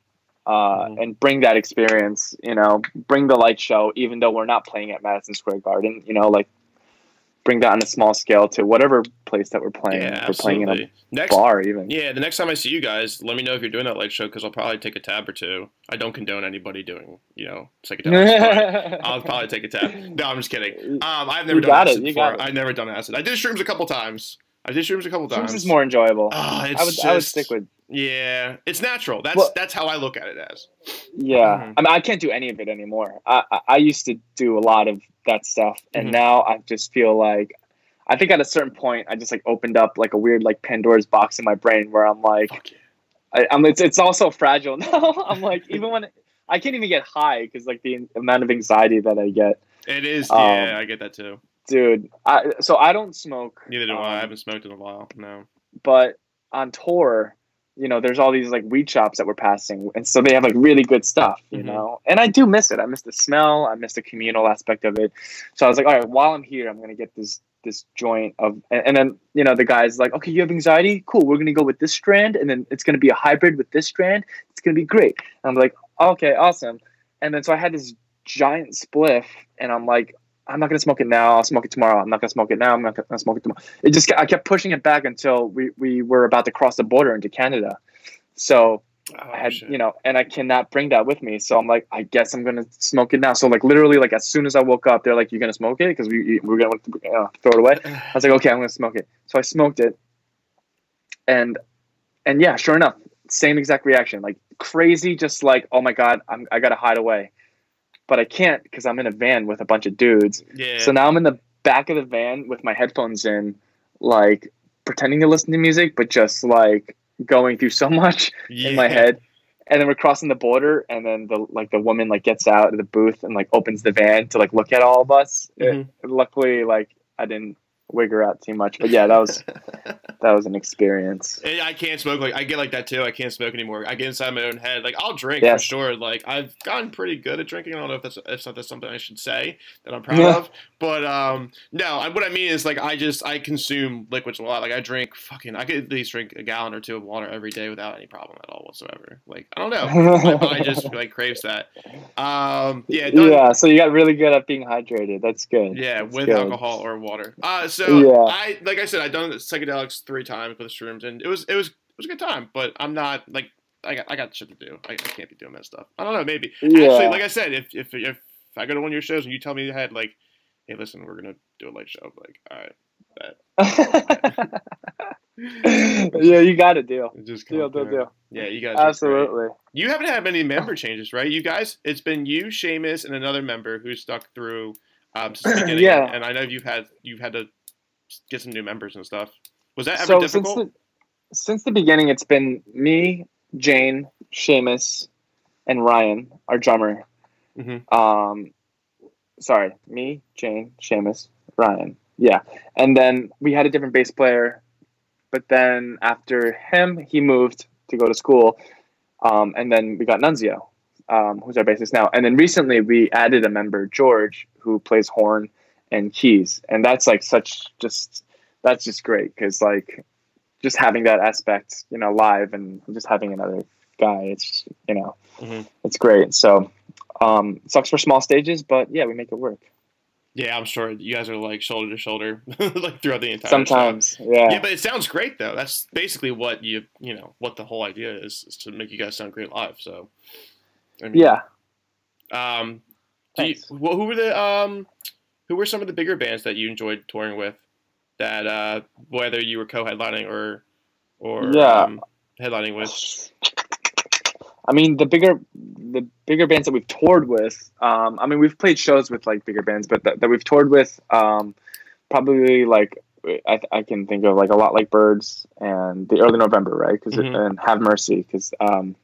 uh, mm-hmm. and bring that experience, you know, bring the light show, even though we're not playing at Madison Square Garden, you know, like bring that on a small scale to whatever place that we're playing. Yeah, we're absolutely. playing in a next, bar even. Yeah, the next time I see you guys, let me know if you're doing that light show because I'll probably take a tab or two. I don't condone anybody doing, you know, psychedelics. I'll probably take a tab. No, I'm just kidding. Um, I've never you done acid before. It. I've never done acid. I did shrooms a couple times. I did shrooms a couple times. Shrooms is more enjoyable. Oh, it's I would just, I would stick with. Yeah, it's natural. That's well, that's how I look at it as. Yeah, mm-hmm. I mean, I can't do any of it anymore. I, I I used to do a lot of that stuff, and mm-hmm. now I just feel like I think at a certain point, I just like opened up like a weird like Pandora's box in my brain where I'm like, fuck yeah. I, I'm it's it's all so fragile now. I'm like, even when I can't even get high because like the amount of anxiety that I get. It is. Um, yeah, I get that too, dude. I, so I don't smoke. Neither do um, I. I haven't smoked in a while. No. But on tour, you know, there's all these like weed shops that we're passing, and so they have like really good stuff, you mm-hmm. know. And I do miss it. I miss the smell. I miss the communal aspect of it. So I was like, all right, while I'm here, I'm gonna get this. this joint of and, and then you know the guy's like, okay, you have anxiety, cool, we're gonna go with this strand, and then it's gonna be a hybrid with this strand, it's gonna be great. And I'm like, okay, awesome. And then so I had this giant spliff, and I'm like, I'm not gonna smoke it now, I'll smoke it tomorrow, I'm not gonna smoke it now, I'm not gonna smoke it tomorrow. It just, I kept pushing it back until we we were about to cross the border into Canada. So oh, I had shit. You know, and I cannot bring that with me, so I'm like, I guess I'm gonna smoke it now. So like literally like as soon as I woke up, they're like, you're gonna smoke it because we we're gonna uh, throw it away. I was like, okay, I'm gonna smoke it. So I smoked it, and and yeah, sure enough, same exact reaction, like crazy, just like, oh my god, I'm I gotta hide away, but I can't because I'm in a van with a bunch of dudes. Yeah. So now I'm in the back of the van with my headphones in, like pretending to listen to music, but just like going through so much yeah. in my head. And then we're crossing the border, and then the like the woman like gets out of the booth and like opens the van to like look at all of us. Mm-hmm. It, luckily like I didn't wig her out too much, but yeah, that was that was an experience. I can't smoke, like I get like that too. I can't smoke anymore. I get inside my own head. Like I'll drink yes. for sure. Like I've gotten pretty good at drinking. I don't know if that's if that's something I should say that I'm proud yeah. of, but um no. I, what I mean is like I just I consume liquids a lot. Like I drink fucking I could at least drink a gallon or two of water every day without any problem at all whatsoever. Like I don't know, my body just like craves that. Um yeah yeah. So you got really good at being hydrated. That's good. Yeah, that's with good. Alcohol or water. Uh, so So yeah. I like I said, I've done psychedelics three times with shrooms, and it was it was it was a good time. But I'm not like I got I got shit to do. I, I can't be doing that stuff. I don't know. Maybe yeah. actually, like I said, if, if if I go to one of your shows and you tell me you had like, hey, listen, we're gonna do a light show, I'm like, all right, bet. Yeah, you got a deal. Just deal, deal, deal. Yeah, you guys. Absolutely. You haven't had many member changes, right? You guys, it's been you, Seamus, and another member who stuck through. Um, since the beginning. Yeah, and I know you've had you've had to. Get some new members and stuff. Was that ever so difficult? Since the, since the beginning, it's been me, Jane, Seamus, and Ryan, our drummer. Mm-hmm. Um, sorry, me, Jane, Seamus, Ryan. Yeah, and then we had a different bass player, but then after him, he moved to go to school, um, and then we got Nunzio, um, who's our bassist now. And then recently, we added a member, George, who plays horn and keys, and that's like such just that's just great because like just having that aspect, you know, live and just having another guy, it's you know mm-hmm. it's great. So um sucks for small stages, but yeah, we make it work. Yeah, I'm sure you guys are like shoulder to shoulder like throughout the entire sometimes show. yeah yeah but it sounds great though. That's basically what you you know what the whole idea is, is to make you guys sound great live. So I mean, yeah um do you, well, who were the um Who were some of the bigger bands that you enjoyed touring with? That uh, whether you were co-headlining or or yeah. um, headlining with. I mean, the bigger the bigger bands that we've toured with. Um, I mean, we've played shows with like bigger bands, but th- that we've toured with um, probably like I, th- I can think of like a lot like Birds and the Early November, right? Because mm-hmm. and Have Mercy, because um,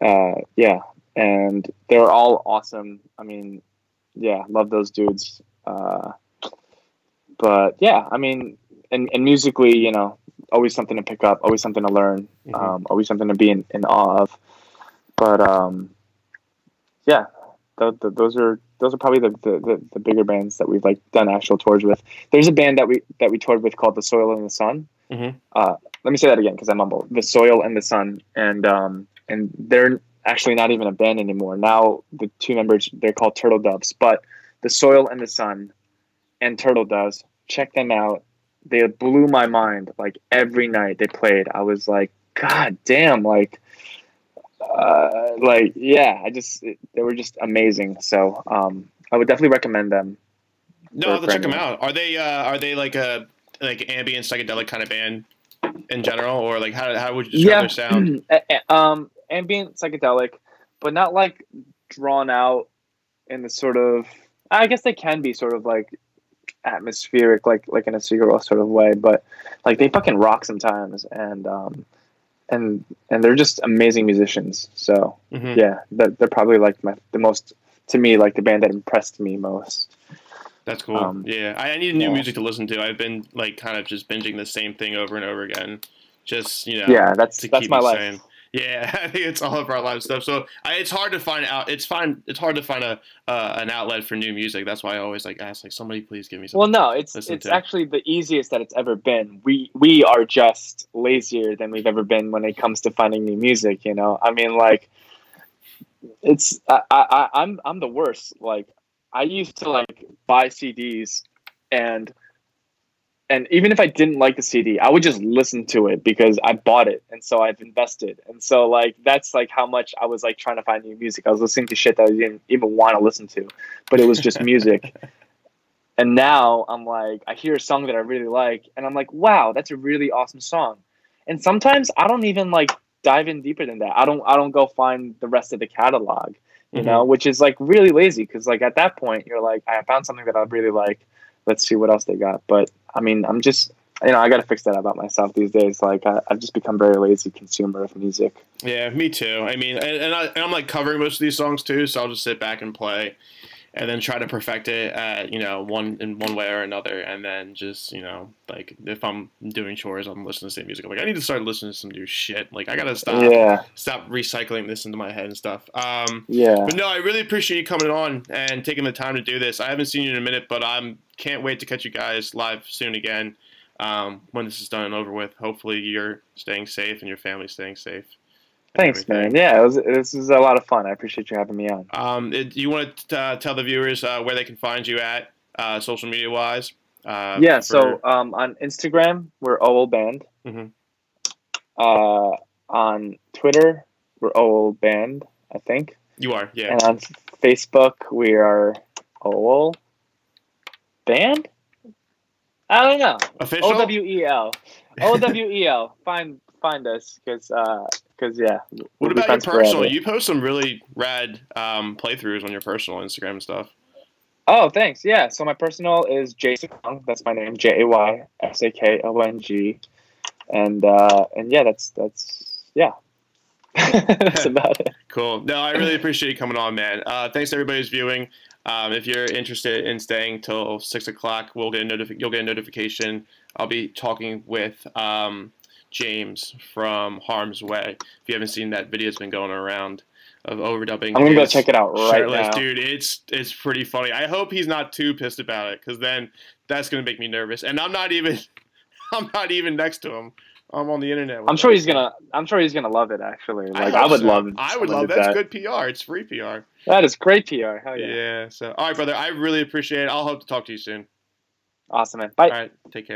uh, yeah, and they were all awesome. I mean. Yeah, love those dudes. Uh, but yeah, I mean, and, and musically, you know, always something to pick up, always something to learn, mm-hmm. um, always something to be in, in awe of. But um, yeah, th- th- those are those are probably the, the, the bigger bands that we've like done actual tours with. There's a band that we that we toured with called The Soil and the Sun. Mm-hmm. Uh, let me say that again because I mumble. The Soil and the Sun, and um, and they're. Actually not even a band anymore. Now the two members, they're called Turtle Doves, but The Soil and the Sun and Turtle Doves, check them out. They blew my mind. Like every night they played, I was like, god damn, like uh like yeah, I just it, they were just amazing. So um I would definitely recommend them. No, I'll check them out. Are they uh are they like a like ambient psychedelic kind of band in general, or like how how would you describe yeah. their sound? um Ambient psychedelic, but not like drawn out in the sort of, I guess they can be sort of like atmospheric, like like in a Sigur Rós sort of way, but like they fucking rock sometimes, and um and and they're just amazing musicians. So mm-hmm. yeah, they're, they're probably like my the most, to me, like the band that impressed me most. That's cool. Um, yeah, I, I need new yeah. music to listen to. I've been like kind of just binging the same thing over and over again. Just you know, yeah, that's to that's keep my life. Sane. Yeah, I think it's all of our live stuff. So I, it's hard to find out. It's fine. It's hard to find a uh, an outlet for new music. That's why I always like ask, like, somebody please give me something. Well, no, it's it's to. actually the easiest that it's ever been. We we are just lazier than we've ever been when it comes to finding new music. You know, I mean, like, it's I, I I'm I'm the worst. Like, I used to like buy C Ds and. And even if I didn't like the C D, I would just listen to it because I bought it. And so I've invested. And so like, that's like how much I was like trying to find new music. I was listening to shit that I didn't even want to listen to, but it was just music. And now I'm like, I hear a song that I really like and I'm like, wow, that's a really awesome song. And sometimes I don't even like dive in deeper than that. I don't, I don't go find the rest of the catalog, you mm-hmm. know, which is like really lazy. Cause like at that point you're like, I found something that I really like. Let's see what else they got. But I mean, I'm just, you know, I got to fix that about myself these days. Like, I, I've just become very lazy consumer of music. Yeah, me too. I mean, and, and, I, and I'm like covering most of these songs too, so I'll just sit back and play, and then try to perfect it, at, you know, one in one way or another. And then just, you know, like if I'm doing chores, I'm listening to the same music. I'm like, I need to start listening to some new shit. Like, I gotta stop, yeah. stop recycling this into my head and stuff. Um, yeah. But no, I really appreciate you coming on and taking the time to do this. I haven't seen you in a minute, but I'm can't wait to catch you guys live soon again. Um, when this is done and over with, hopefully you're staying safe and your family's staying safe. Thanks, everything. man. Yeah, it was, this is a lot of fun. I appreciate you having me on. Um, it, you want to uh, tell the viewers uh, where they can find you at, uh, social media-wise? Uh, yeah, for... so um, on Instagram, we're O W E L Band. Mm-hmm. Uh, on Twitter, we're O W E L Band, I think. You are, yeah. And on Facebook, we are O W E L Band? I don't know. Official? O W E L. O W E L. Find, find us, because... Uh, Because yeah. We'll what about your personal? Forever. You post some really rad um, playthroughs on your personal Instagram and stuff. Oh, thanks. Yeah. So my personal is Jason Kong. That's my name, J A Y S A K O N G, and uh, and yeah, that's that's yeah. That's about it. Cool. No, I really appreciate you coming on, man. Uh, thanks to everybody who's viewing. Um, if you're interested in staying till six o'clock, we'll get a notifi- You'll get a notification. I'll be talking with. Um, James from Harm's Way. If you haven't seen that video, it's been going around of overdubbing. I'm gonna go check it out right shirtless. now, dude. It's it's pretty funny. I hope he's not too pissed about it, because then that's gonna make me nervous. And I'm not even I'm not even next to him. I'm on the internet. I'm sure him. he's gonna I'm sure he's gonna love it. Actually, like I, I would so. love. I would love that's that. good P R. It's free P R. That is great P R. Hell yeah. Yeah. So all right, brother. I really appreciate it. I'll hope to talk to you soon. Awesome, man. Bye. All right. Take care.